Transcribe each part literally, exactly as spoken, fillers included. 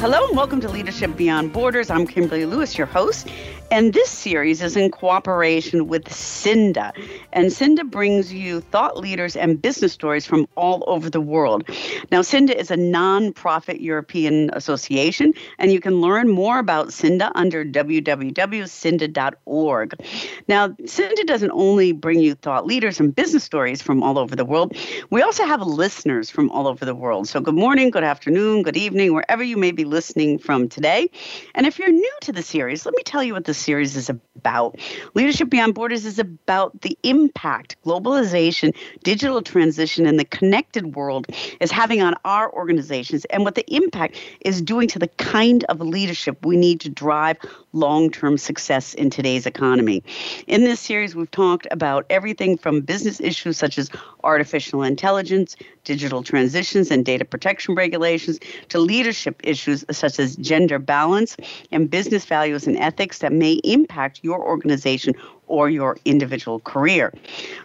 Hello and welcome to Leadership Beyond Borders. I'm Kimberly Lewis, your host, and this series is in cooperation with Cinda. And Cinda brings you thought leaders and business stories from all over the world. Now, Cinda is a nonprofit European association, and you can learn more about Cinda under w w w dot cinda dot org. Now, Cinda doesn't only bring you thought leaders and business stories from all over the world. We also have listeners from all over the world. So good morning, good afternoon, good evening, wherever you may be listening from today. And if you're new to the series, let me tell you what this series is about. Leadership Beyond Borders is about the impact globalization, digital transition, and the connected world is having on our organizations and what the impact is doing to the kind of leadership we need to drive long-term success in today's economy. In this series, we've talked about everything from business issues such as artificial intelligence, digital transitions, and data protection regulations to leadership issues such as gender balance and business values and ethics that may impact your organization or your individual career.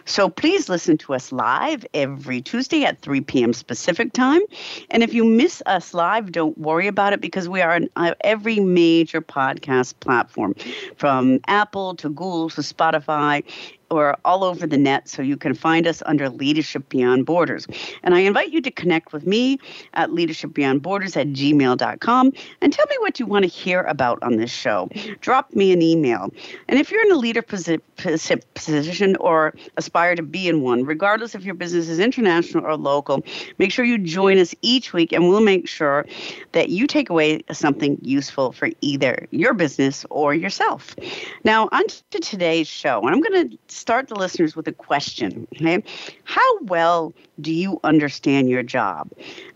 So please listen to us live every Tuesday at three p.m. Pacific time. And if you miss us live, don't worry about it because we are on every major podcast platform from Apple to Google to Spotify or all over the net, so you can find us under Leadership Beyond Borders. And I invite you to connect with me at leadership beyond borders at gmail dot com and tell me what you want to hear about on this show. Drop me an email. And if you're in a leader posi- posi- position or aspire to be in one, regardless if your business is international or local, make sure you join us each week and we'll make sure that you take away something useful for either your business or yourself. Now, on to today's show, and I'm going to start the listeners with a question. Okay, how well do you understand your job?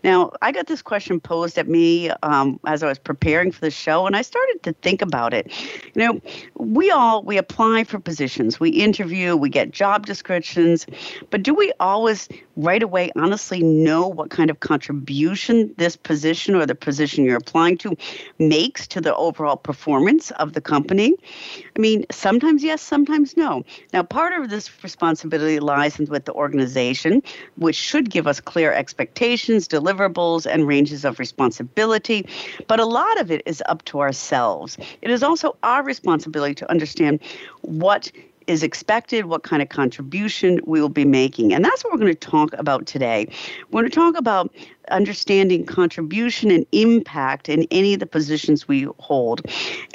Now, I got this question posed at me um, as I was preparing for the show, and I started to think about it. You know, we all, we apply for positions, we interview, we get job descriptions, but do we always right away honestly know what kind of contribution this position or the position you're applying to makes to the overall performance of the company? I mean, sometimes yes, sometimes no. Now, part of this responsibility lies with the organization, which should give us clear expectations, deliverables, and ranges of responsibility. But a lot of it is up to ourselves. It is also our responsibility to understand what is expected, what kind of contribution we will be making. And that's what we're going to talk about today. We're going to talk about understanding contribution and impact in any of the positions we hold.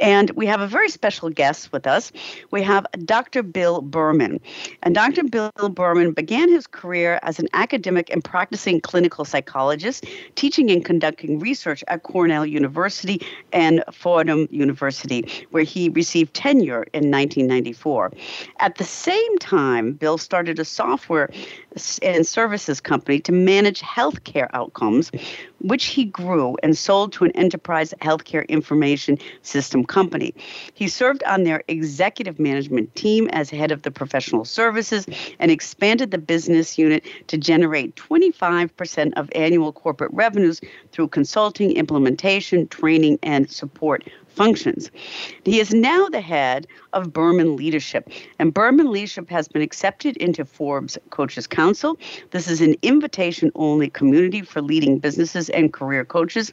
And we have a very special guest with us. We have Doctor Bill Berman. And Doctor Bill Berman began his career as an academic and practicing clinical psychologist, teaching and conducting research at Cornell University and Fordham University, where he received tenure in nineteen ninety-four. At the same time, Bill started a software and services company to manage healthcare outcomes, which he grew and sold to an enterprise healthcare information system company. He served on their executive management team as head of the professional services and expanded the business unit to generate twenty-five percent of annual corporate revenues through consulting, implementation, training, and support functions. He is now the head of Berman Leadership, and Berman Leadership has been accepted into Forbes Coaches Council. This is an invitation-only community for leading businesses and career coaches,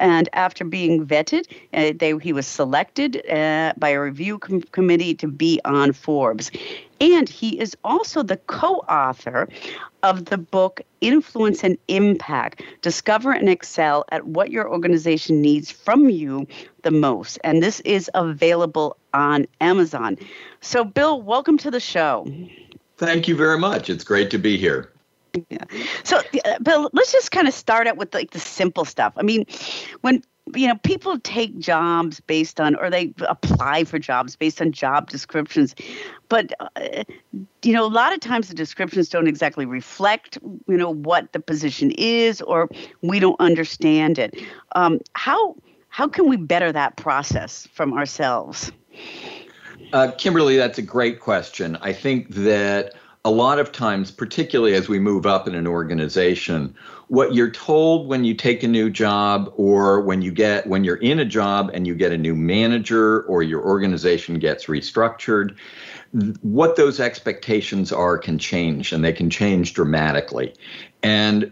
and after being vetted, uh, they, he was selected uh, by a review com- committee to be on Forbes. And he is also the co-author of the book, Influence and Impact, Discover and Excel at What Your Organization Needs from You the Most. And this is available on Amazon. So, Bill, welcome to the show. Thank you very much. It's great to be here. Yeah. So, uh, Bill, let's just kind of start out with like the simple stuff. I mean, when you know, people take jobs based on, or they apply for jobs based on job descriptions. But, uh, you know, a lot of times the descriptions don't exactly reflect, you know, what the position is, or we don't understand it. Um, how how can we better that process from ourselves? Uh, Kimberly, that's a great question. I think that a lot of times, particularly as we move up in an organization, what you're told when you take a new job, or when you get when you're in a job and you get a new manager, or your organization gets restructured, what those expectations are can change, and they can change dramatically. And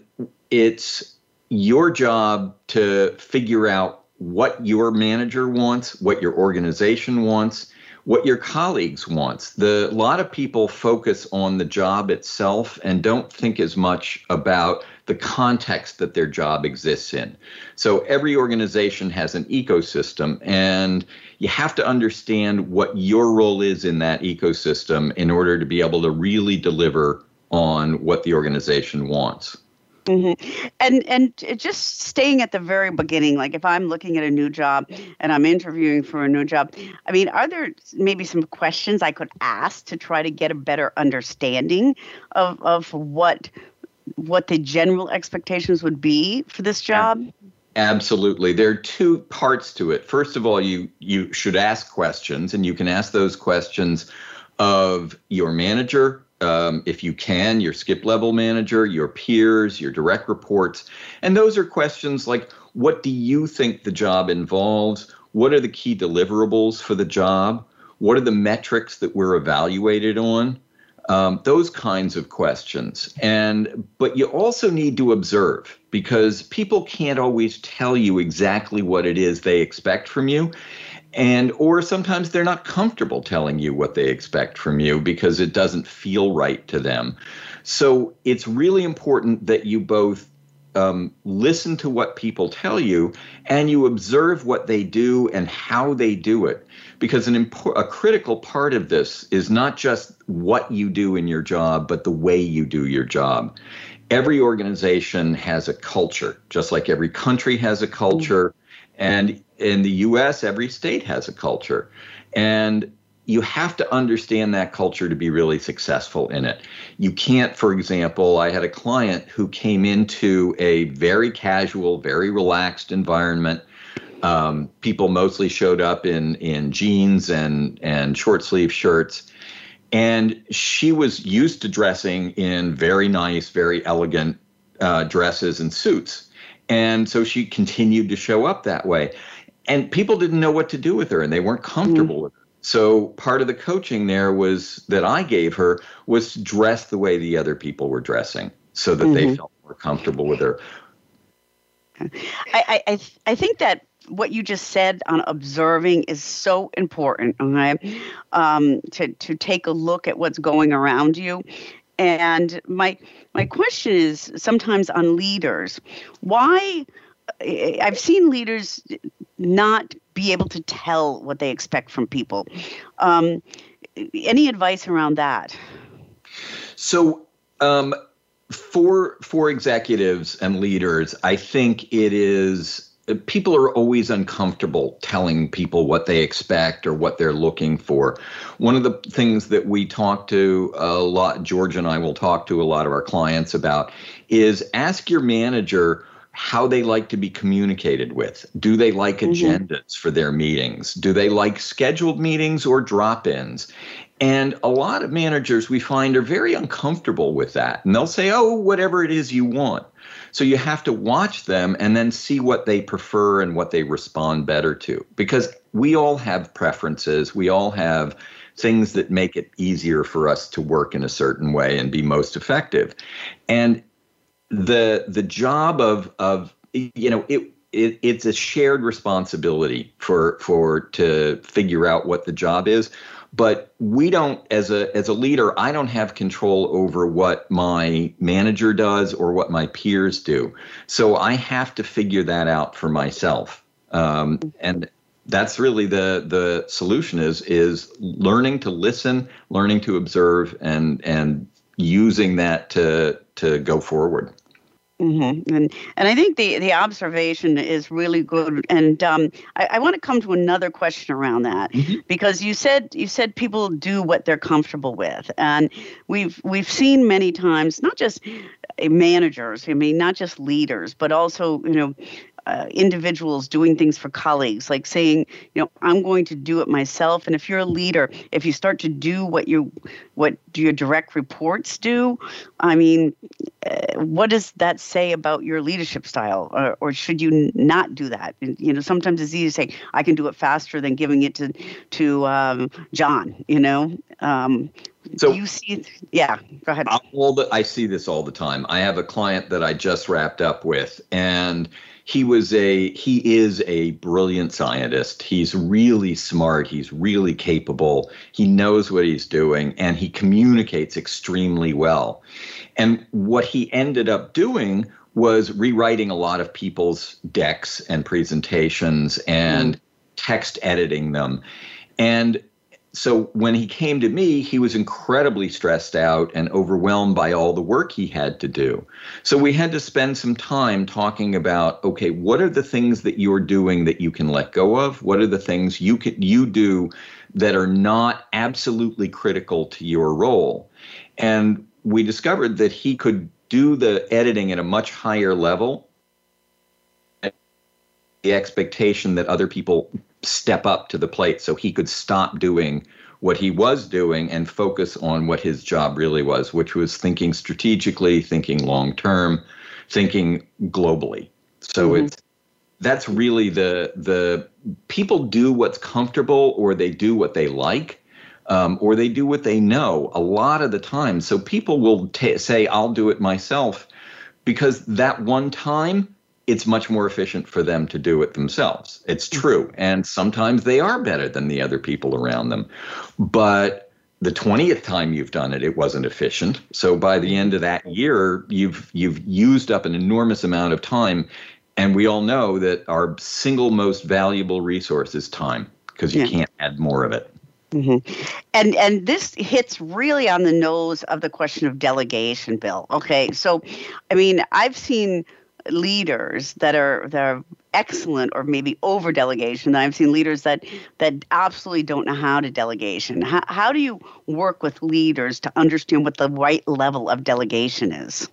it's your job to figure out what your manager wants, what your organization wants, what your colleagues want. The, a lot of people focus on the job itself and don't think as much about the context that their job exists in. So every organization has an ecosystem, and you have to understand what your role is in that ecosystem in order to be able to really deliver on what the organization wants. Mm-hmm. And and just staying at the very beginning, like if I'm looking at a new job and I'm interviewing for a new job, I mean, are there maybe some questions I could ask to try to get a better understanding of of what what the general expectations would be for this job? Absolutely. There are two parts to it. First of all, you you should ask questions, and you can ask those questions of your manager, Um, if you can, your skip level manager, your peers, your direct reports. And those are questions like, what do you think the job involves? What are the key deliverables for the job? What are the metrics that we're evaluated on? Um, those kinds of questions. And but you also need to observe, because people can't always tell you exactly what it is they expect from you. And or sometimes they're not comfortable telling you what they expect from you because it doesn't feel right to them. So it's really important that you both um, listen to what people tell you, and you observe what they do and how they do it. Because an impo- a critical part of this is not just what you do in your job, but the way you do your job. Every organization has a culture, just like every country has a culture. And in the U S, every state has a culture, and you have to understand that culture to be really successful in it. You can't, for example, I had a client who came into a very casual, very relaxed environment. Um, people mostly showed up in, in jeans and, and short sleeve shirts. And she was used to dressing in very nice, very elegant uh, dresses and suits. And so she continued to show up that way. And people didn't know what to do with her, and they weren't comfortable mm-hmm. with her. So part of the coaching there was that I gave her was to dress the way the other people were dressing so that mm-hmm. they felt more comfortable with her. I, I, I think that what you just said on observing is so important, okay? Um, to, to take a look at what's going around you. And my my question is sometimes on leaders, why I've seen leaders not be able to tell what they expect from people. Um, any advice around that? So um, for for executives and leaders, I think it is people are always uncomfortable telling people what they expect or what they're looking for. One of the things that we talk to a lot, George and I will talk to a lot of our clients about, is ask your manager how they like to be communicated with. Do they like mm-hmm. agendas for their meetings? Do they like scheduled meetings or drop-ins? And a lot of managers we find are very uncomfortable with that. And they'll say, oh, whatever it is you want. So you have to watch them and then see what they prefer and what they respond better to. Because we all have preferences. We all have things that make it easier for us to work in a certain way and be most effective. And the the job of, of you know, it, it it's a shared responsibility for for to figure out what the job is. But we don't, as a as a leader, I don't have control over what my manager does or what my peers do. So I have to figure that out for myself. Um, and that's really the the solution is is learning to listen, learning to observe, and and using that to to go forward. Mm-hmm. And and I think the, the observation is really good. And um, I, I want to come to another question around that, mm-hmm. because you said you said people do what they're comfortable with, and we've we've seen many times not just managers, I mean not just leaders, but also you know. Uh, individuals doing things for colleagues, like saying, you know, I'm going to do it myself. And if you're a leader, if you start to do what you, what your direct reports do, I mean, uh, what does that say about your leadership style? Or, or should you not do that? You know, sometimes it's easy to say, I can do it faster than giving it to to um, John. You know, um, so do you see, yeah, go ahead. All the, I see this all the time. I have a client that I just wrapped up with, and He was a he is a brilliant scientist. He's really smart. He's really capable. He knows what he's doing, and he communicates extremely well. And what he ended up doing was rewriting a lot of people's decks and presentations and text editing them. And so when he came to me, he was incredibly stressed out and overwhelmed by all the work he had to do. So we had to spend some time talking about, okay, what are the things that you're doing that you can let go of? What are the things you can, you do that are not absolutely critical to your role? And we discovered that he could do the editing at a much higher level, the expectation that other people step up to the plate so he could stop doing what he was doing and focus on what his job really was, which was thinking strategically, thinking long term, thinking globally. So mm-hmm. it's that's really the the people do what's comfortable, or they do what they like, um, or they do what they know a lot of the time. So people will t- say, I'll do it myself, because that one time it's much more efficient for them to do it themselves. It's true. And sometimes they are better than the other people around them. But the twentieth time you've done it, it wasn't efficient. So by the end of that year, you've you've used up an enormous amount of time. And we all know that our single most valuable resource is time, because you yeah. can't add more of it. Mm-hmm. And and this hits really on the nose of the question of delegation, Bill. Okay, so, I mean, I've seen leaders that are that are excellent, or maybe over delegation. I've seen leaders that that absolutely don't know how to delegation. How how do you work with leaders to understand what the right level of delegation is?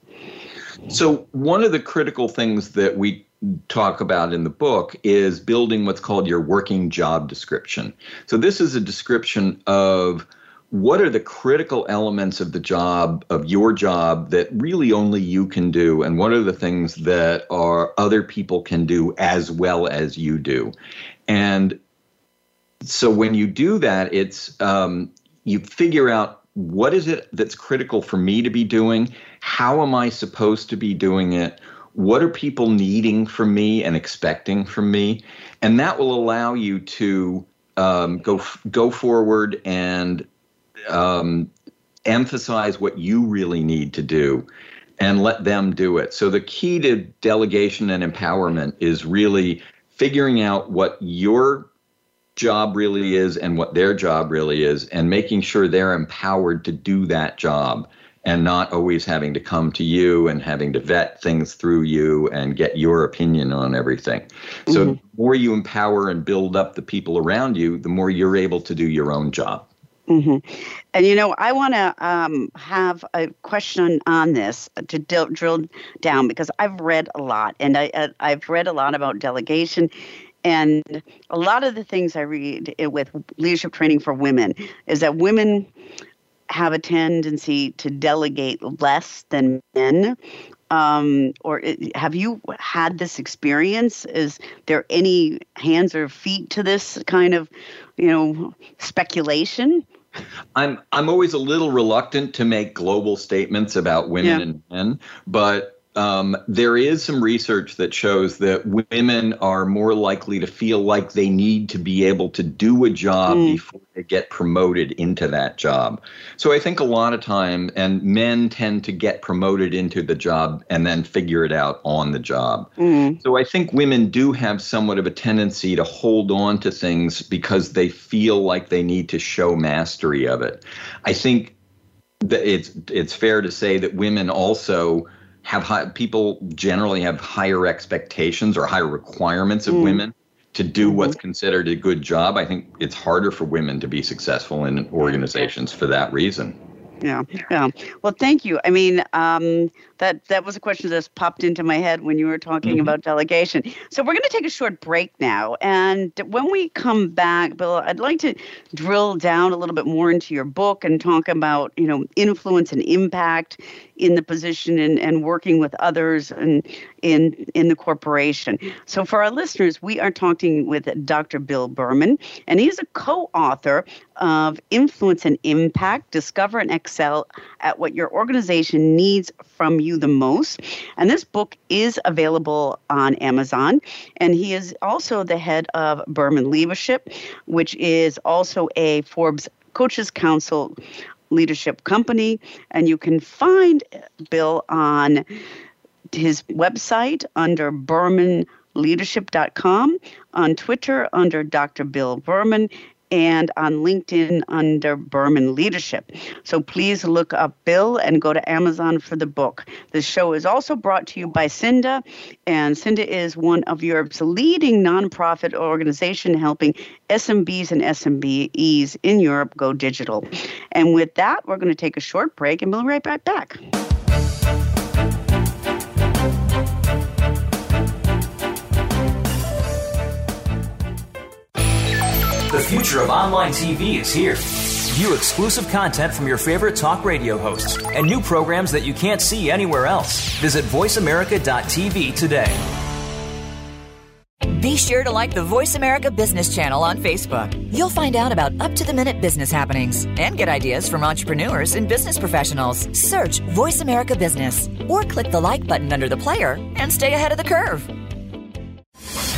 So one of the critical things that we talk about in the book is building what's called your working job description. So this is a description of what are the critical elements of the job, of your job, that really only you can do, and what are the things that are other people can do as well as you do. And so when you do that, it's um, you figure out, what is it that's critical for me to be doing? How am I supposed to be doing it? What are people needing from me and expecting from me? And that will allow you to um, go go forward and Um, emphasize what you really need to do and let them do it. So the key to delegation and empowerment is really figuring out what your job really is and what their job really is, and making sure they're empowered to do that job and not always having to come to you and having to vet things through you and get your opinion on everything. Mm-hmm. So the more you empower and build up the people around you, the more you're able to do your own job. Mm-hmm. And, you know, I want to um, have a question on this to d- drill down, because I've read a lot, and I, I, I've read a lot about delegation, and a lot of the things I read with leadership training for women is that women have a tendency to delegate less than men. Um, or it, have you had this experience? Is there any hands or feet to this kind of, you know, speculation? I'm I'm always a little reluctant to make global statements about women yeah. and men, but um, there is some research that shows that women are more likely to feel like they need to be able to do a job mm. before they get promoted into that job. So I think a lot of time, and men tend to get promoted into the job and then figure it out on the job. Mm. So I think women do have somewhat of a tendency to hold on to things because they feel like they need to show mastery of it. I think that it's it's fair to say that women also have high, people generally have higher expectations or higher requirements of mm. women to do what's considered a good job. I think it's harder for women to be successful in organizations for that reason. Yeah. Yeah. Well, thank you. I mean, um, that, that was a question that's popped into my head when you were talking mm-hmm. about delegation. So we're going to take a short break now. And when we come back, Bill, I'd like to drill down a little bit more into your book and talk about, you know, influence and impact in the position and, and working with others and in, in the corporation. So for our listeners, we are talking with Doctor Bill Berman, and he's a co-author of Influence and Impact, Discover and Excel at What Your Organization Needs from You the Most. And this book is available on Amazon. And he is also the head of Berman Leadership, which is also a Forbes Coaches Council leadership company. And you can find Bill on his website under Berman Leadership dot com, on Twitter under Doctor Bill Berman, and on LinkedIn under Berman Leadership. So please look up Bill and go to Amazon for the book. The show is also brought to you by Cinda, and Cinda is one of Europe's leading nonprofit organization helping S M Bs and S M B Es in Europe go digital. And with that, we're going to take a short break, and we'll be right back. The future of online T V is here. View exclusive content from your favorite talk radio hosts and new programs that you can't see anywhere else. Visit voice america dot t v today. Be sure to like the Voice America Business Channel on Facebook. You'll find out about up-to-the-minute business happenings and get ideas from entrepreneurs and business professionals. Search Voice America Business or click the like button under the player and stay ahead of the curve.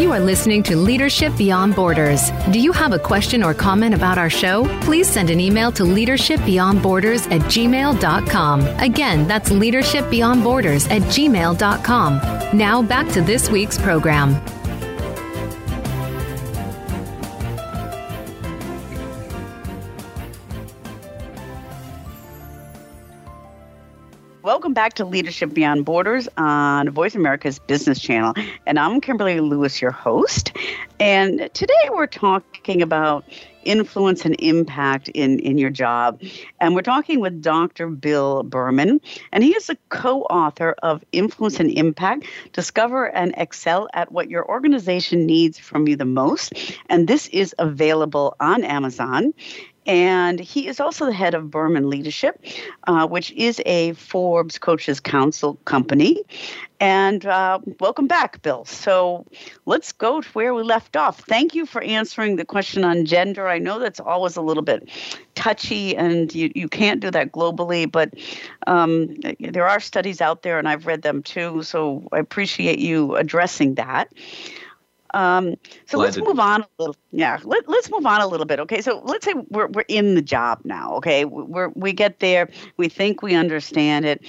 You are listening to Leadership Beyond Borders. Do you have a question or comment about our show? Please send an email to leadership beyond borders at gmail dot com. Again, that's leadership beyond borders at gmail dot com. Now back to this week's program. Welcome back to Leadership Beyond Borders on Voice America's Business Channel. And I'm Kimberly Lewis, your host. And today we're talking about influence and impact in, in your job. And we're talking with Doctor Bill Berman. And he is a co-author of Influence and Impact, Discover and Excel at What Your Organization Needs from You the Most. And this is available on Amazon. And he is also the head of Berman Leadership, uh, which is a Forbes Coaches Council company. And uh, welcome back, Bill. So let's go to where we left off. Thank you for answering the question on gender. I know that's always a little bit touchy, and you, you can't do that globally, but um, there are studies out there, and I've read them too. So I appreciate you addressing that. Um, so Glad let's to- move on a little. Yeah, let, let's move on a little bit. Okay, so let's say we're we're in the job now. Okay, we we get there. We think we understand it.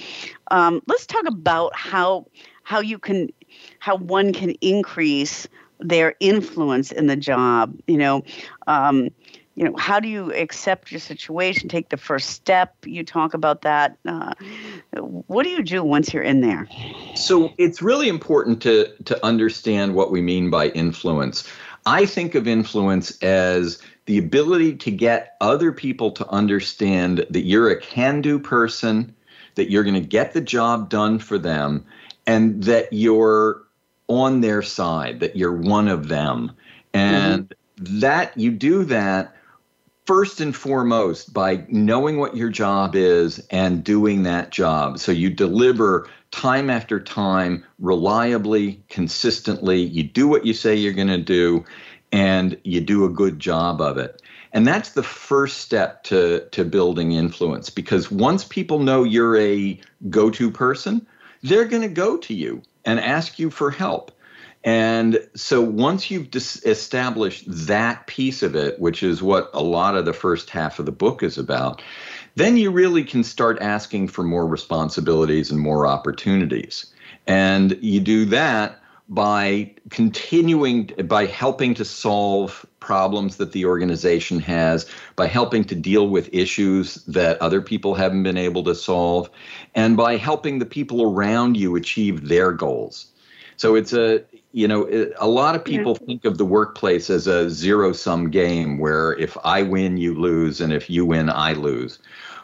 Um, let's talk about how how you can how one can increase their influence in the job. You know, um, you know, how do you accept your situation? Take the first step. You talk about that. Uh, what do you do once you're in there? So it's really important to to understand what we mean by influence. I think of influence as the ability to get other people to understand that you're a can-do person, that you're going to get the job done for them, and that you're on their side, that you're one of them. And mm-hmm. that you do that first and foremost by knowing what your job is and doing that job. So you deliver time after time, reliably, consistently. You do what you say you're going to do, and you do a good job of it. And that's the first step to, to building influence, because once people know you're a go-to person, they're going to go to you and ask you for help. And so once you've dis- established that piece of it, which is what a lot of the first half of the book is about, then you really can start asking for more responsibilities and more opportunities. And you do that by continuing, by helping to solve problems that the organization has, by helping to deal with issues that other people haven't been able to solve, and by helping the people around you achieve their goals. So it's a, you know, a lot of people yeah. think of the workplace as a zero-sum game where if I win, you lose, and if you win, I lose.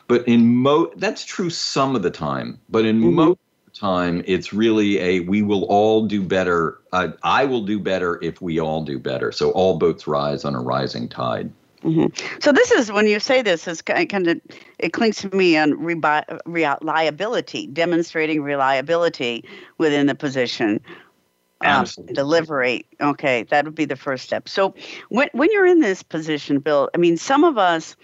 But in mo- that's true some of the time, but in mm-hmm. most time, it's really a we will all do better. Uh, I will do better if we all do better. So all boats rise on a rising tide. Mm-hmm. So this is, when you say this, it's kind of, it clings to me on reliability, demonstrating reliability within the position. Um, delivery. Okay, that would be the first step. So when when you're in this position, Bill, I mean, some of us,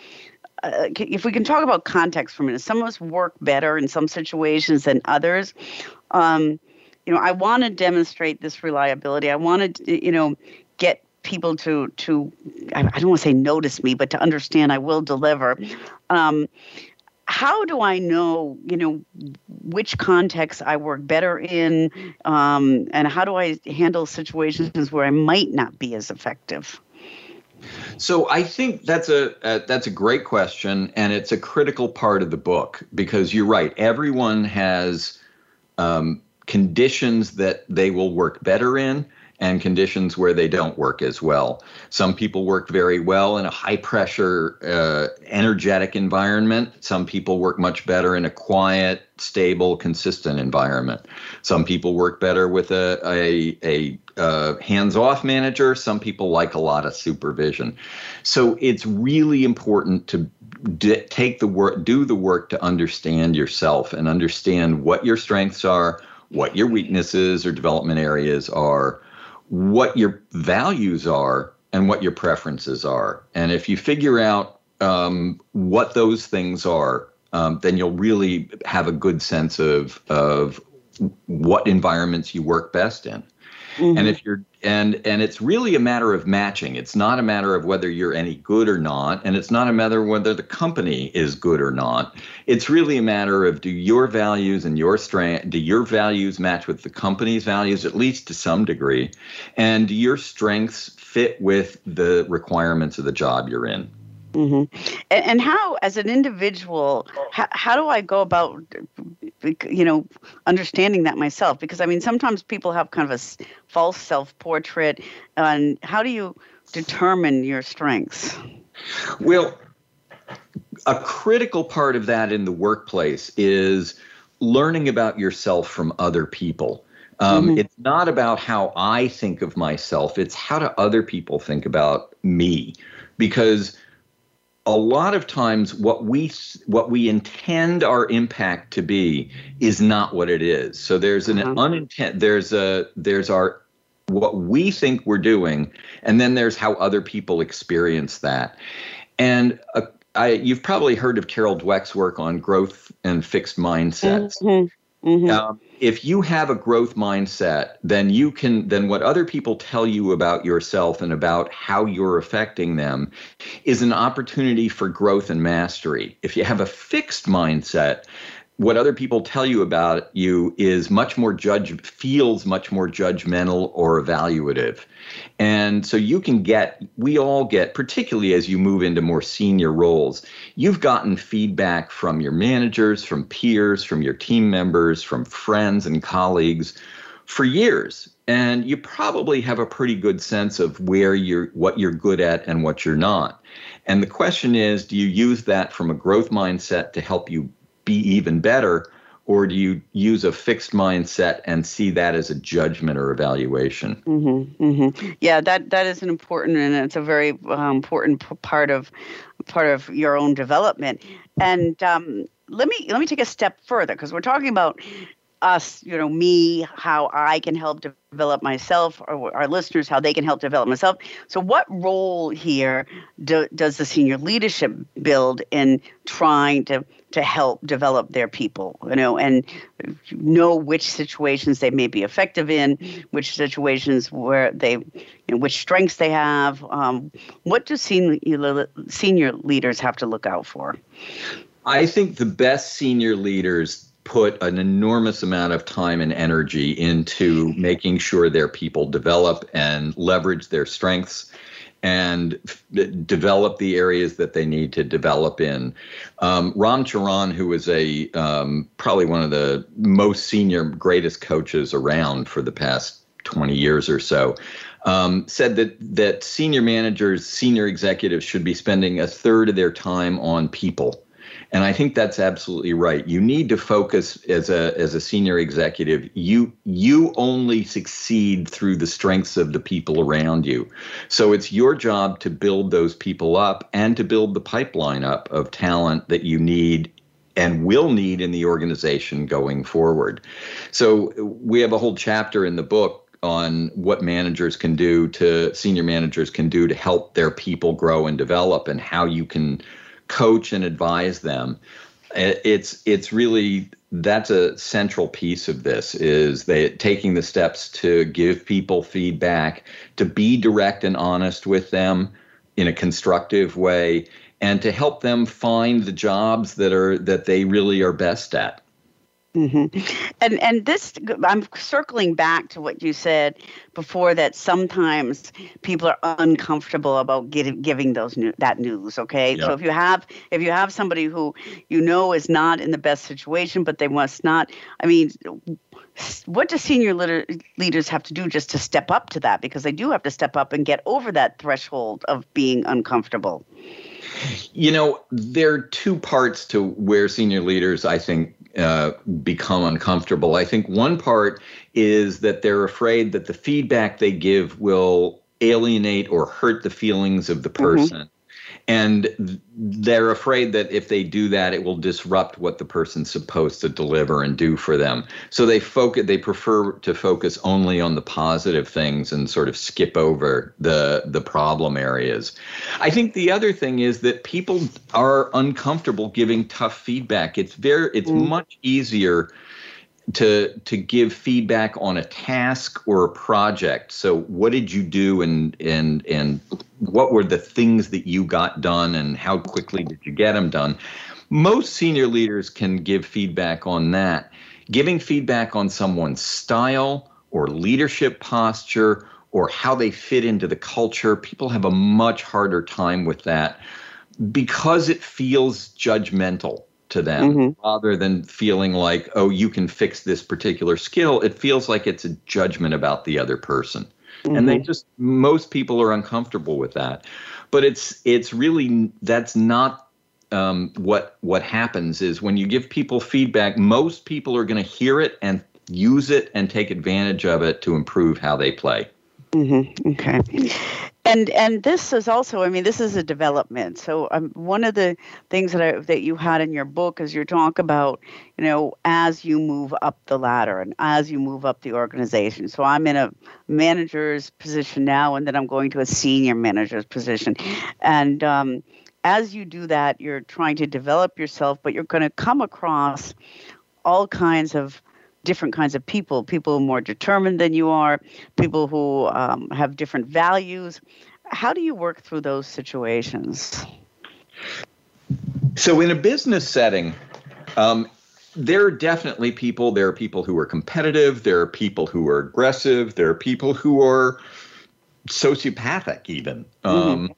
Uh, if we can talk about context for a minute, some of us work better in some situations than others. Um, you know, I want to demonstrate this reliability. I want to, you know, get people to, to I don't want to say notice me, but to understand I will deliver. Um, how do I know, you know, which context I work better in, um, and how do I handle situations where I might not be as effective? So I think that's a uh, that's a great question, and it's a critical part of the book, because you're right. Everyone has um, conditions that they will work better in and conditions where they don't work as well. Some people work very well in a high-pressure, uh, energetic environment. Some people work much better in a quiet, stable, consistent environment. Some people work better with a, a, a, a hands-off manager. Some people like a lot of supervision. So it's really important to d- take the work, do the work to understand yourself and understand what your strengths are, what your weaknesses or development areas are, what your values are, and what your preferences are. And if you figure out um, what those things are, um, then you'll really have a good sense of of what environments you work best in. Mm-hmm. And if you're and and it's really a matter of matching. It's not a matter of whether you're any good or not, and it's not a matter of whether the company is good or not. It's really a matter of do your values and your strength do your values match with the company's values, at least to some degree, and do your strengths fit with the requirements of the job you're in. Mm-hmm. And, and how, as an individual, how, how do I go about, you know, understanding that myself? Because, I mean, sometimes people have kind of a false self-portrait. And how do you determine your strengths? Well, a critical part of that in the workplace is learning about yourself from other people. Um, mm-hmm. It's not about how I think of myself. It's how do other people think about me? Because a lot of times what we what we intend our impact to be is not what it is. So there's an uh-huh. unintent there's a there's our what we think we're doing, and then there's how other people experience that. And uh, I, you've probably heard of Carol Dweck's work on growth and fixed mindsets. Mm-hmm. Mm-hmm. Um, if you have a growth mindset, then you can, then what other people tell you about yourself and about how you're affecting them is an opportunity for growth and mastery. If you have a fixed mindset, what other people tell you about you is much more judge, feels much more judgmental or evaluative. And so you can get, we all get, particularly as you move into more senior roles, you've gotten feedback from your managers, from peers, from your team members, from friends and colleagues for years. And you probably have a pretty good sense of where you're, what you're good at and what you're not. And the question is, do you use that from a growth mindset to help you be even better, or do you use a fixed mindset and see that as a judgment or evaluation? Mm-hmm, mm-hmm. Yeah, that, that is an important, and it's a very um, important p- part of part of your own development. And um, let me let me take a step further, because we're talking about us, you know, me, how I can help develop myself, or our listeners, how they can help develop myself. So what role here do, does the senior leadership build in trying to to help develop their people, you know, and know which situations they may be effective in, which situations where they, you know, which strengths they have? Um, what do senior, senior leaders have to look out for? I think the best senior leaders put an enormous amount of time and energy into making sure their people develop and leverage their strengths and f- develop the areas that they need to develop in. Um, Ram Charan, who is a um, probably one of the most senior, greatest coaches around for the past twenty years or so, um, said that that senior managers, senior executives should be spending a third of their time on people. And I think that's absolutely right. You need to focus as a as a senior executive. You you only succeed through the strengths of the people around you. So it's your job to build those people up and to build the pipeline up of talent that you need and will need in the organization going forward. So we have a whole chapter in the book on what managers can do to senior managers can do to help their people grow and develop and how you can coach and advise them. It's it's really that's a central piece of this is they taking the steps to give people feedback, to be direct and honest with them in a constructive way, and to help them find the jobs that are that they really are best at. Mm-hmm. And and this, I'm circling back to what you said before, that sometimes people are uncomfortable about getting, giving those new, that news. Okay, yeah. So if you have if you have somebody who you know is not in the best situation, but they must not. I mean, what do senior leader, leaders have to do just to step up to that? Because they do have to step up and get over that threshold of being uncomfortable. You know, there are two parts to where senior leaders, I think, uh, become uncomfortable. I think one part is that they're afraid that the feedback they give will alienate or hurt the feelings of the person. Mm-hmm. And they're afraid that if they do that, it will disrupt what the person's supposed to deliver and do for them. So they focus, they prefer to focus only on the positive things and sort of skip over the, the problem areas. I think the other thing is that people are uncomfortable giving tough feedback. It's very, it's mm. much easier to to give feedback on a task or a project. So what did you do and and and what were the things that you got done and how quickly did you get them done? Most senior leaders can give feedback on that. Giving feedback on someone's style or leadership posture or how they fit into the culture, people have a much harder time with that because it feels judgmental to them, mm-hmm. rather than feeling like, oh, you can fix this particular skill. It feels like it's a judgment about the other person. Mm-hmm. And they just, most people are uncomfortable with that. But it's it's really, that's not um, what what happens is when you give people feedback, most people are going to hear it and use it and take advantage of it to improve how they play. Mm-hmm. Okay. And and this is also, I mean, this is a development. So um, one of the things that I, that you had in your book is you talk about, you know, as you move up the ladder and as you move up the organization. So I'm in a manager's position now, and then I'm going to a senior manager's position. And um, as you do that, you're trying to develop yourself, but you're going to come across all kinds of different kinds of people, people more determined than you are, people who um, have different values. How do you work through those situations? So in a business setting, um, there are definitely people, there are people who are competitive, there are people who are aggressive, there are people who are sociopathic even. Um,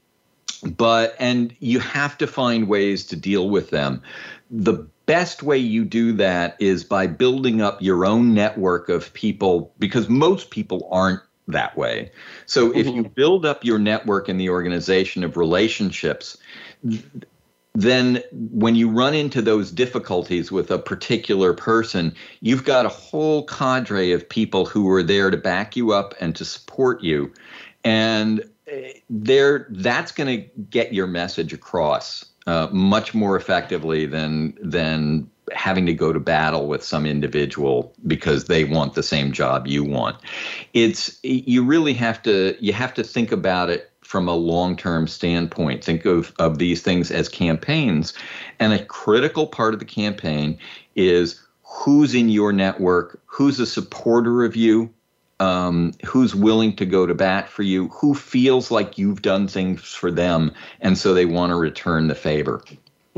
mm-hmm. But, and you have to find ways to deal with them. The best way you do that is by building up your own network of people, because most people aren't that way. So mm-hmm. if you build up your network in the organization of relationships, then when you run into those difficulties with a particular person, you've got a whole cadre of people who are there to back you up and to support you. And there, that's going to get your message across Uh, much more effectively than than having to go to battle with some individual because they want the same job you want. It's you really have to you have to think about it from a long-term standpoint. Think of of these things as campaigns, and a critical part of the campaign is who's in your network, who's a supporter of you, Um, who's willing to go to bat for you, who feels like you've done things for them, and so they want to return the favor.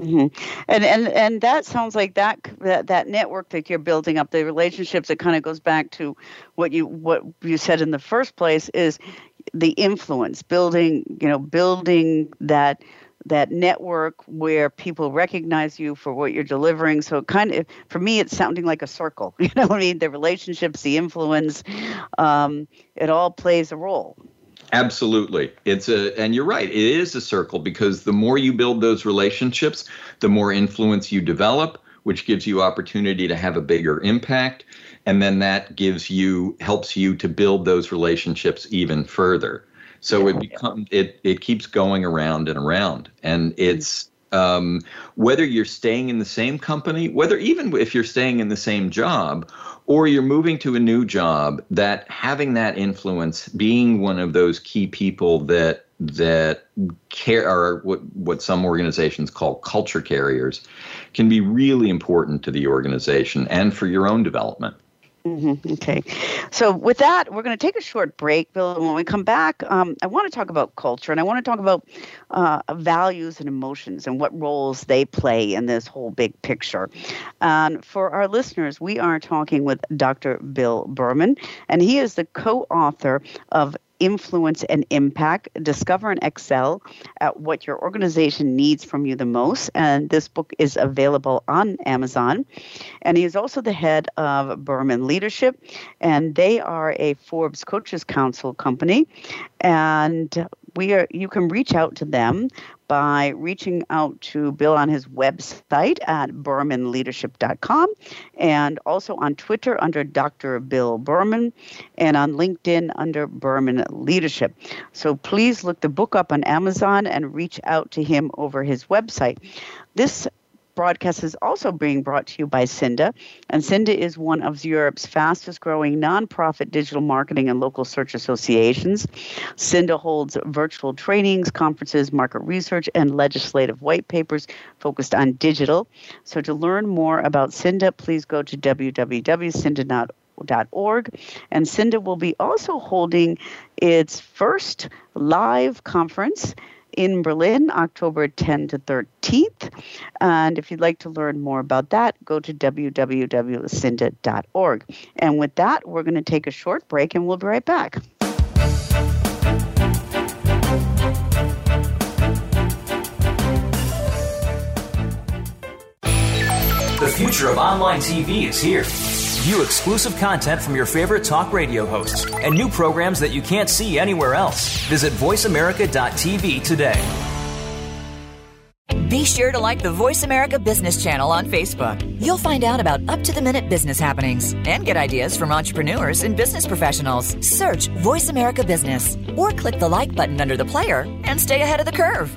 Mm-hmm. And and and that sounds like that, that that network that you're building up, the relationships. It kind of goes back to what you what you said in the first place is the influence building. You know, building that that network where people recognize you for what you're delivering. So it kind of, for me, it's sounding like a circle. You know what I mean? The relationships, the influence, um, it all plays a role. Absolutely. It's a, and you're right, it is a circle, because the more you build those relationships, the more influence you develop, which gives you opportunity to have a bigger impact. And then that gives you, helps you to build those relationships even further. So it becomes, it, it keeps going around and around. And it's, um, whether you're staying in the same company, whether even if you're staying in the same job, or you're moving to a new job, that having that influence, being one of those key people that that care, or what what some organizations call culture carriers, can be really important to the organization and for your own development. Mm-hmm. Okay. So with that, we're going to take a short break, Bill. And when we come back, um, I want to talk about culture, and I want to talk about uh, values and emotions and what roles they play in this whole big picture. And um, for our listeners, we are talking with Doctor Bill Berman, and he is the co-author of Influence and Impact, Discover and Excel at What Your Organization Needs from You the Most. And this book is available on Amazon. And he is also the head of Berman Leadership. And they are a Forbes Coaches Council company. And we are, you can reach out to them by reaching out to Bill on his website at Berman Leadership dot com, and also on Twitter under Doctor Bill Berman, and on LinkedIn under Berman Leadership. So please look the book up on Amazon and reach out to him over his website. This broadcast is also being brought to you by Cinda, and Cinda is one of Europe's fastest growing nonprofit digital marketing and local search associations. Cinda holds virtual trainings, conferences, market research, and legislative white papers focused on digital. So to learn more about Cinda, please go to w w w dot cinda dot org. And Cinda will be also holding its first live conference in Berlin, October tenth to thirteenth. And if you'd like to learn more about that, go to w w w dot cinda dot org. And with that, we're going to take a short break, and we'll be right back. The future of online T V is here. View exclusive content from your favorite talk radio hosts and new programs that you can't see anywhere else. Visit voice america dot t v today. Be sure to like the Voice America Business Channel on Facebook. You'll find out about up-to-the-minute business happenings and get ideas from entrepreneurs and business professionals. Search Voice America Business or click the like button under the player and stay ahead of the curve.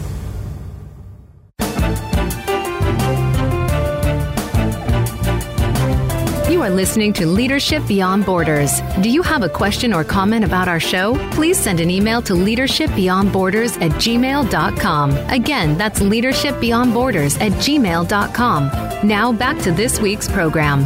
You are listening to Leadership Beyond Borders. Do you have a question or comment about our show? Please send an email to leadership beyond borders at gmail dot com. Again, that's leadership beyond borders at gmail dot com. Now back to this week's program.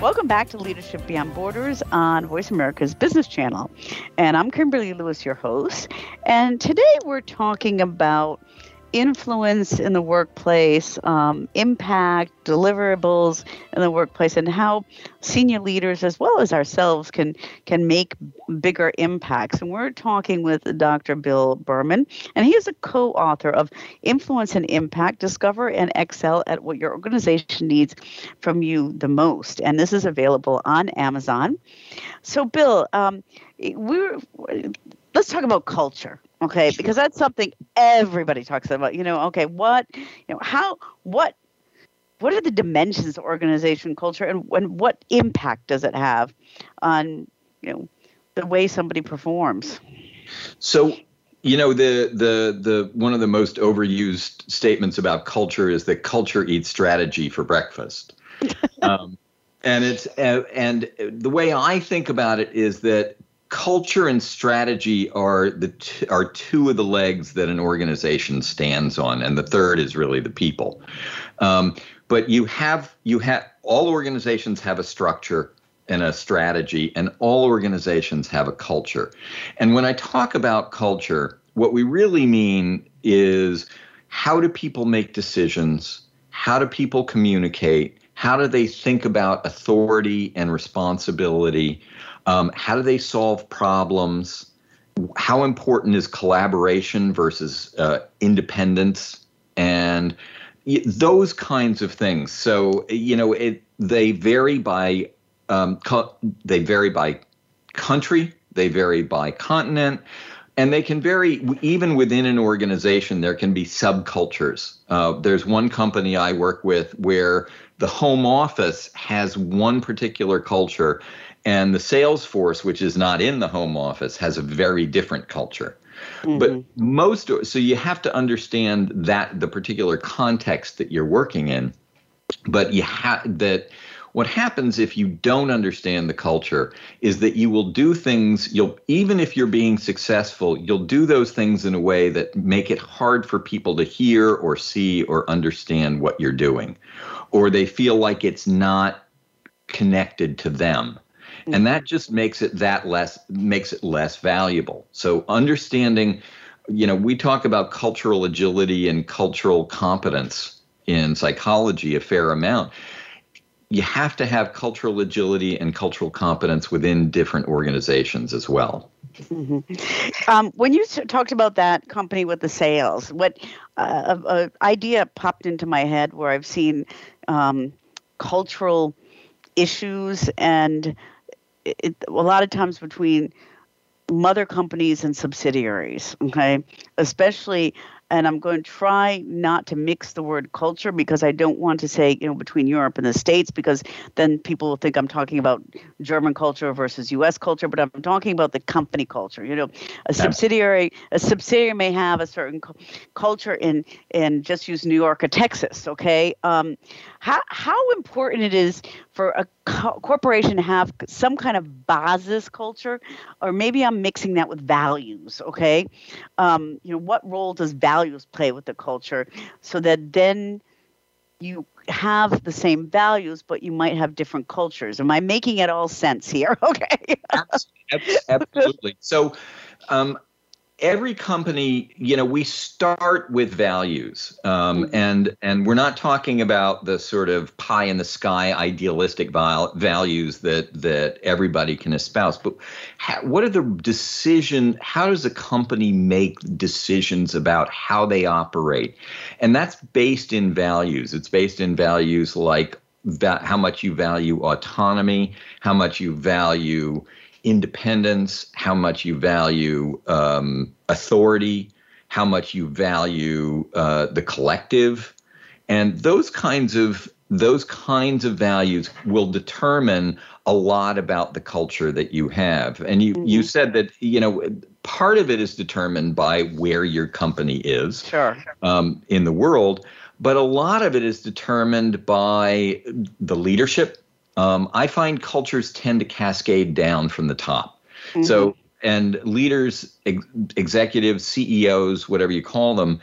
Welcome back to Leadership Beyond Borders on Voice America's Business Channel. And I'm Kimberly Lewis, your host. And today we're talking about influence in the workplace, um, impact, deliverables in the workplace, and how senior leaders as well as ourselves can can make bigger impacts. And we're talking with Doctor Bill Berman, and he is a co-author of Influence and Impact, Discover and Excel at What Your Organization Needs from You the Most. And this is available on Amazon. So, Bill, um, we're let's talk about culture. Okay, because that's something everybody talks about, you know, okay, what, you know, how, what, what are the dimensions of organization culture, and when, what impact does it have on, you know, the way somebody performs? So, you know, the, the, the, one of the most overused statements about culture is that culture eats strategy for breakfast. um, and it's, and the way I think about it is that culture and strategy are the t- are two of the legs that an organization stands on, and the third is really the people. Um, but you have you have all organizations have a structure and a strategy, and all organizations have a culture. And when I talk about culture, what we really mean is how do people make decisions? How do people communicate? How do they think about authority and responsibility? Um, how do they solve problems? How important is collaboration versus uh, independence? And those kinds of things. So, you know, it, they vary by um, co- they vary by country. They vary by continent. And they can vary even within an organization. There can be subcultures. Uh, there's one company I work with where the home office has one particular culture, and the sales force, which is not in the home office, has a very different culture. Mm-hmm. But most, so you have to understand that the particular context that you're working in. But you ha- that what happens if you don't understand the culture is that you will do things. You'll even if you're being successful, you'll do those things in a way that make it hard for people to hear or see or understand what you're doing, or they feel like it's not connected to them. And that just makes it that less makes it less valuable. So understanding, you know, we talk about cultural agility and cultural competence in psychology a fair amount. You have to have cultural agility and cultural competence within different organizations as well. Mm-hmm. Um, when you talked about that company with the sales, what uh, an idea popped into my head where I've seen um, cultural issues and It, a lot of times between mother companies and subsidiaries, okay? Especially, and I'm going to try not to mix the word culture because I don't want to say, you know, between Europe and the States, because then people will think I'm talking about German culture versus U S culture, but I'm talking about the company culture. You know, a subsidiary, a subsidiary may have a certain cu- culture in, in just use New York or Texas, okay? Um, how, how important it is for a co- corporation to have some kind of basis culture, or maybe I'm mixing that with values, okay? Um, you know, what role does value Values play with the culture so that then you have the same values, but you might have different cultures. Am I making it all sense here? Okay. Absolutely. So um, every company, you know, we start with values um, mm-hmm. and and we're not talking about the sort of pie in the sky idealistic val- values that that everybody can espouse. But ha- what are the decision? How does a company make decisions about how they operate? And that's based in values. It's based in values like va- how much you value autonomy, how much you value independence, how much you value um, authority, how much you value uh, the collective, and those kinds of those kinds of values will determine a lot about the culture that you have. And you mm-hmm. you said that, you know, part of it is determined by where your company is sure. um, in the world, but a lot of it is determined by the leadership. Um, I find cultures tend to cascade down from the top. Mm-hmm. So, and leaders, ex- executives, C E Os, whatever you call them,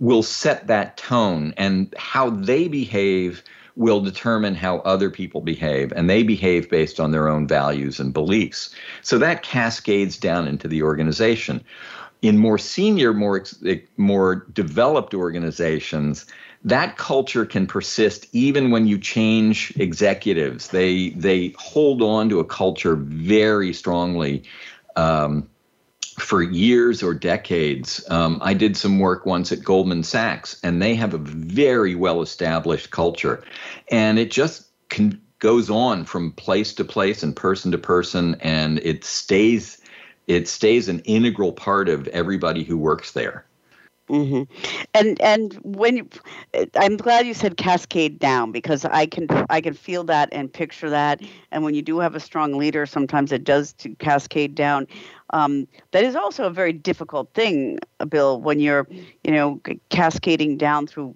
will set that tone, and how they behave will determine how other people behave, and they behave based on their own values and beliefs. So that cascades down into the organization. In more senior, more ex- more developed organizations, that culture can persist even when you change executives. They they hold on to a culture very strongly um, for years or decades. Um, I did some work once at Goldman Sachs, and they have a very well-established culture. And it just con- goes on from place to place and person to person, and it stays it stays an integral part of everybody who works there. Mm-hmm. And and when you, I'm glad you said cascade down, because I can I can feel that and picture that. And when you do have a strong leader, sometimes it does to cascade down. Um, that is also a very difficult thing, Bill, when you're, you know, cascading down through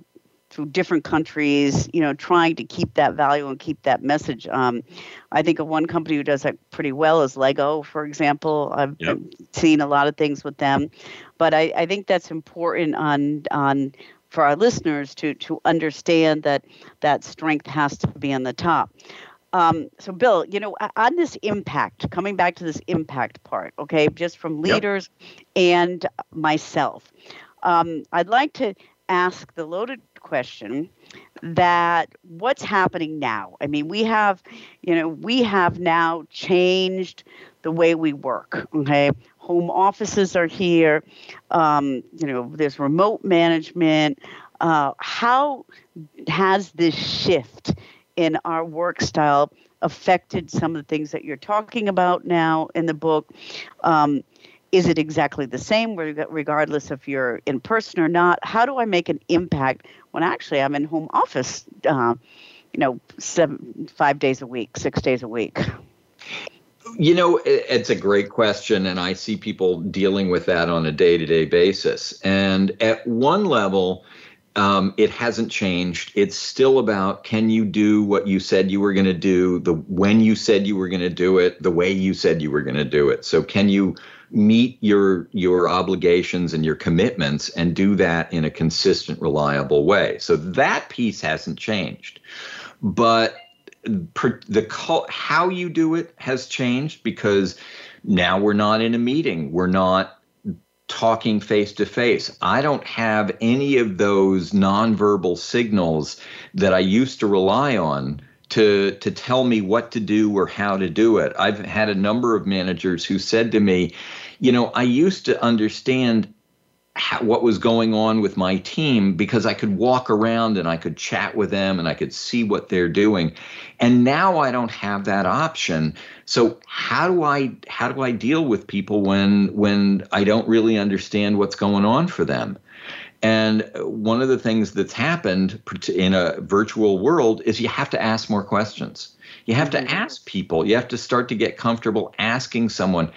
through different countries, you know, trying to keep that value and keep that message. Um, I think of one company who does that pretty well is Lego, for example. I've yep. seen a lot of things with them. But I, I think that's important on on for our listeners to to understand that that strength has to be on the top. Um, so, Bill, you know, on this impact, coming back to this impact part, okay, just from leaders yep. and myself, um, I'd like to ask the loaded question that what's happening now? I mean, we have, you know, we have now changed the way we work, okay? Home offices are here, um, you know, there's remote management. Uh, how has this shift in our work style affected some of the things that you're talking about now in the book? Um, is it exactly the same regardless if you're in person or not? How do I make an impact when actually I'm in home office, uh, you know, seven, five days a week, six days a week? You know, it's a great question, and I see people dealing with that on a day-to-day basis. And at one level, Um, it hasn't changed. It's still about, can you do what you said you were going to do, the when you said you were going to do it, the way you said you were going to do it. So can you meet your your obligations and your commitments and do that in a consistent, reliable way? So that piece hasn't changed. But the how you do it has changed, because now we're not in a meeting. We're not talking face to face. I don't have any of those nonverbal signals that I used to rely on to to tell me what to do or how to do it. I've had a number of managers who said to me, you know, I used to understand how, what was going on with my team because I could walk around and I could chat with them and I could see what they're doing. And now I don't have that option. So how do I how do I deal with people when when I don't really understand what's going on for them? And one of the things that's happened in a virtual world is you have to ask more questions. You have to ask people. You have to start to get comfortable asking someone,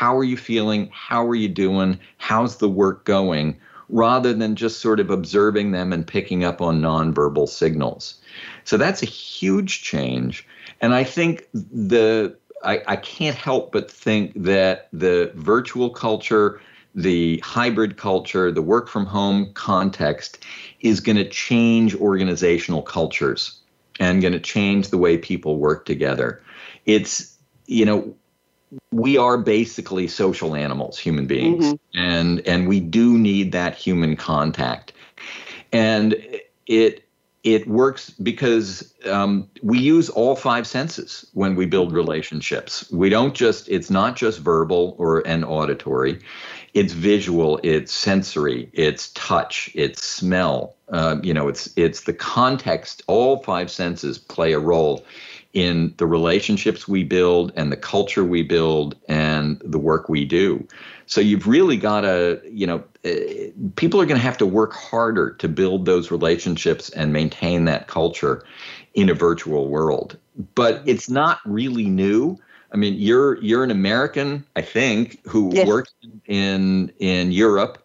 how are you feeling? How are you doing? How's the work going? Rather than just sort of observing them and picking up on nonverbal signals. So that's a huge change. And I think the I, I can't help but think that the virtual culture, the hybrid culture, the work from home context is going to change organizational cultures and going to change the way people work together. It's, you know, we are basically social animals, human beings, mm-hmm. and and we do need that human contact. And it it works because um, we use all five senses when we build relationships. We don't just, it's not just verbal or and auditory. It's visual, it's sensory, it's touch, it's smell. Uh, you know, it's it's the context. All five senses play a role in the relationships we build and the culture we build and the work we do. So you've really got to, you know, people are going to have to work harder to build those relationships and maintain that culture in a virtual world. But it's not really new. I mean, you're you're an American, I think, who yes. works in in Europe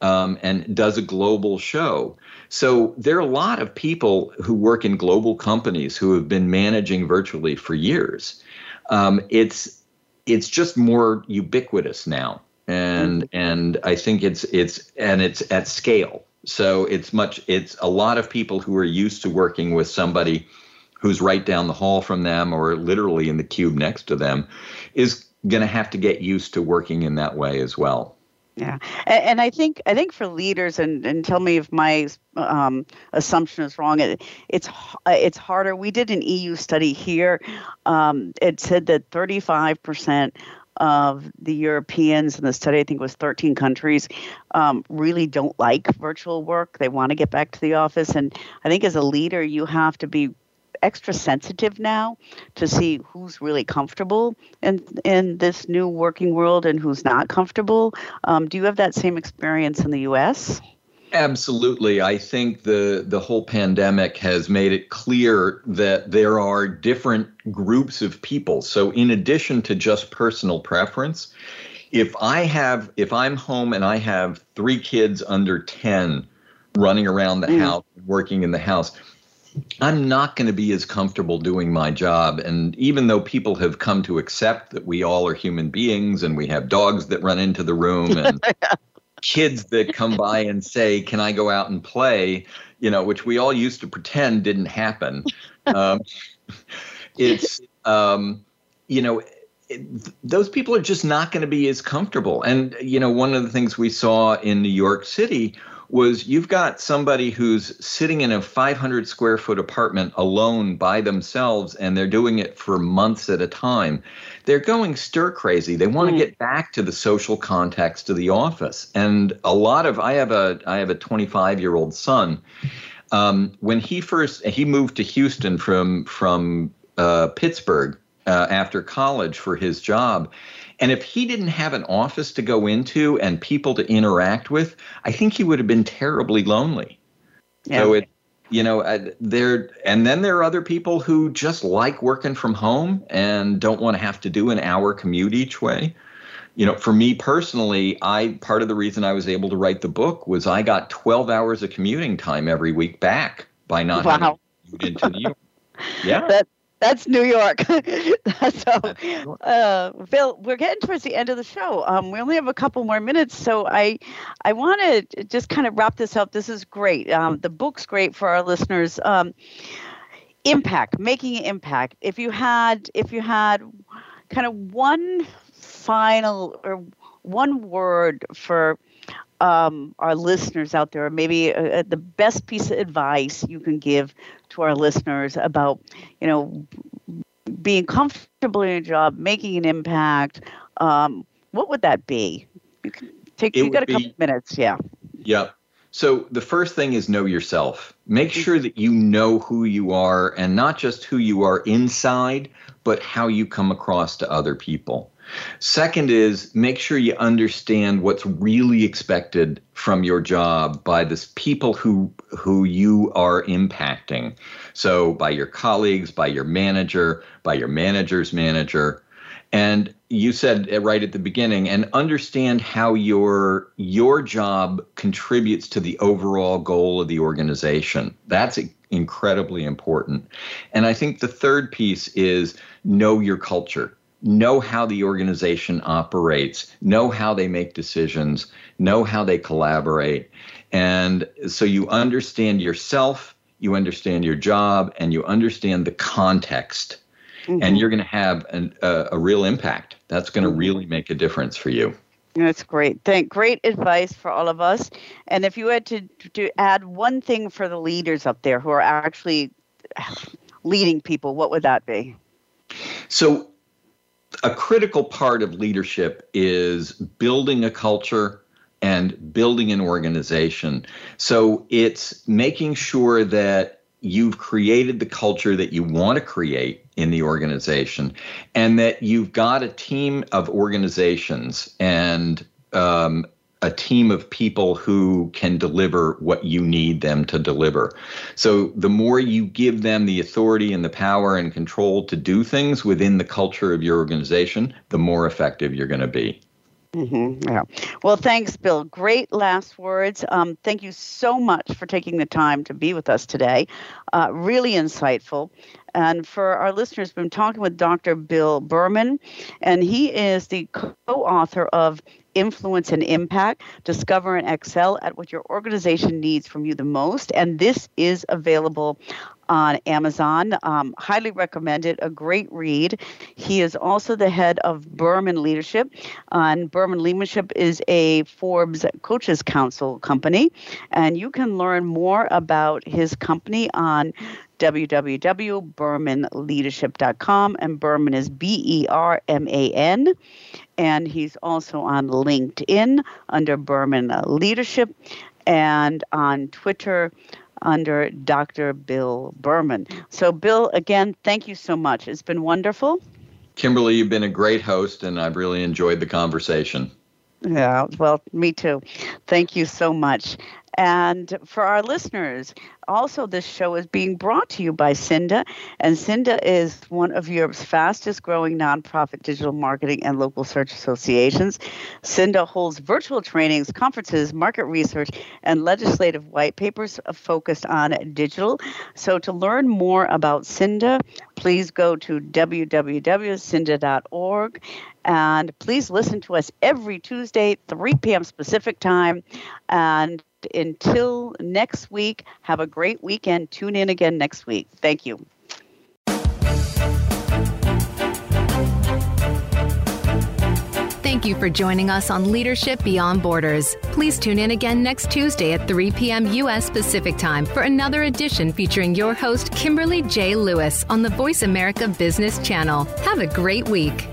um, and does a global show. So there are a lot of people who work in global companies who have been managing virtually for years. Um, it's it's just more ubiquitous now, and mm-hmm. and I think it's it's and it's at scale. So it's much it's a lot of people who are used to working with somebody who's right down the hall from them or literally in the cube next to them is going to have to get used to working in that way as well. Yeah. And, and I think I think for leaders, and, and tell me if my um, assumption is wrong, it, it's it's harder. We did an E U study here. Um, it said that thirty-five percent of the Europeans in the study, I think it was thirteen countries, um, really don't like virtual work. They want to get back to the office. And I think as a leader, you have to be extra sensitive now to see who's really comfortable in, in this new working world and who's not comfortable. Um, do you have that same experience in the U S? Absolutely. I think the, the whole pandemic has made it clear that there are different groups of people. So in addition to just personal preference, if I have, if I'm home and I have three kids under ten running around the mm. house, working in the house. I'm not going to be as comfortable doing my job. And even though people have come to accept that we all are human beings and we have dogs that run into the room and kids that come by and say, can I go out and play? You know, which we all used to pretend didn't happen. Um, it's, um, you know, it, those people are just not going to be as comfortable. And, you know, one of the things we saw in New York City was you've got somebody who's sitting in a five hundred square foot apartment alone by themselves, and they're doing it for months at a time. They're going stir crazy. They want to get back to the social context of the office. And a lot of, I have a, I have a twenty-five year old son. Um, when he first, he moved to Houston from, from uh, Pittsburgh uh, after college for his job. And if he didn't have an office to go into and people to interact with, I think he would have been terribly lonely. Yeah. So it, you know, uh, there, and then there are other people who just like working from home and don't want to have to do an hour commute each way. You know, for me personally, I, part of the reason I was able to write the book was I got twelve hours of commuting time every week back by not wow. having to commute into New York. Yeah. That- That's New York. So, uh, Bill, we're getting towards the end of the show. Um, we only have a couple more minutes, so I I want to just kind of wrap this up. This is great. Um, the book's great for our listeners. Um, impact, making an impact. If you had, if you had kind of one final or one word for um, our listeners out there, maybe uh, the best piece of advice you can give to our listeners about, you know, being comfortable in your job, making an impact, um, what would that be? You can take, you got a couple minutes, yeah. Yeah. So the first thing is know yourself. Make sure that you know who you are, and not just who you are inside, but how you come across to other people. Second is make sure you understand what's really expected from your job by the people who who you are impacting. So by your colleagues, by your manager, by your manager's manager. And you said right at the beginning, and understand how your your job contributes to the overall goal of the organization. That's incredibly important. And I think the third piece is know your culture. Know how the organization operates, know how they make decisions, know how they collaborate. And so you understand yourself, you understand your job, and you understand the context. Mm-hmm. And you're going to have an, uh, a real impact. That's going to really make a difference for you. That's great. Thank, great advice for all of us. And if you had to, to add one thing for the leaders up there who are actually leading people, what would that be? So a critical part of leadership is building a culture and building an organization. So it's making sure that you've created the culture that you want to create in the organization, and that you've got a team of organizations and um, a team of people who can deliver what you need them to deliver. So the more you give them the authority and the power and control to do things within the culture of your organization, the more effective you're going to be. Mm-hmm. Yeah. Well, thanks, Bill. Great last words. Um, thank you so much for taking the time to be with us today. Uh, really insightful. And for our listeners, we've been talking with Doctor Bill Berman, and he is the co-author of Influence and Impact, Discover and Excel at What Your Organization Needs from You the Most. And this is available on Amazon. Um, highly recommend it. A great read. He is also the head of Berman Leadership. Uh, and Berman Leadership is a Forbes Coaches Council company. And you can learn more about his company on w w w dot berman leadership dot com. And Berman is B E R M A N. And he's also on LinkedIn under Berman Leadership, and on Twitter under Doctor Bill Berman. So, Bill, again, thank you so much. It's been wonderful. Kimberly, you've been a great host, and I've really enjoyed the conversation. Yeah, well, me too. Thank you so much. And for our listeners, also this show is being brought to you by Cinda, and Cinda is one of Europe's fastest growing nonprofit digital marketing and local search associations. Cinda holds virtual trainings, conferences, market research, and legislative white papers focused on digital. So to learn more about Cinda, please go to w w w dot cinda dot org. And please listen to us every Tuesday, three p.m. Pacific time. And until next week, have a great weekend. Tune in again next week. Thank you. Thank you for joining us on Leadership Beyond Borders. Please tune in again next Tuesday at three p.m. U S Pacific Time for another edition featuring your host, Kimberly J. Lewis, on the Voice America Business Channel. Have a great week.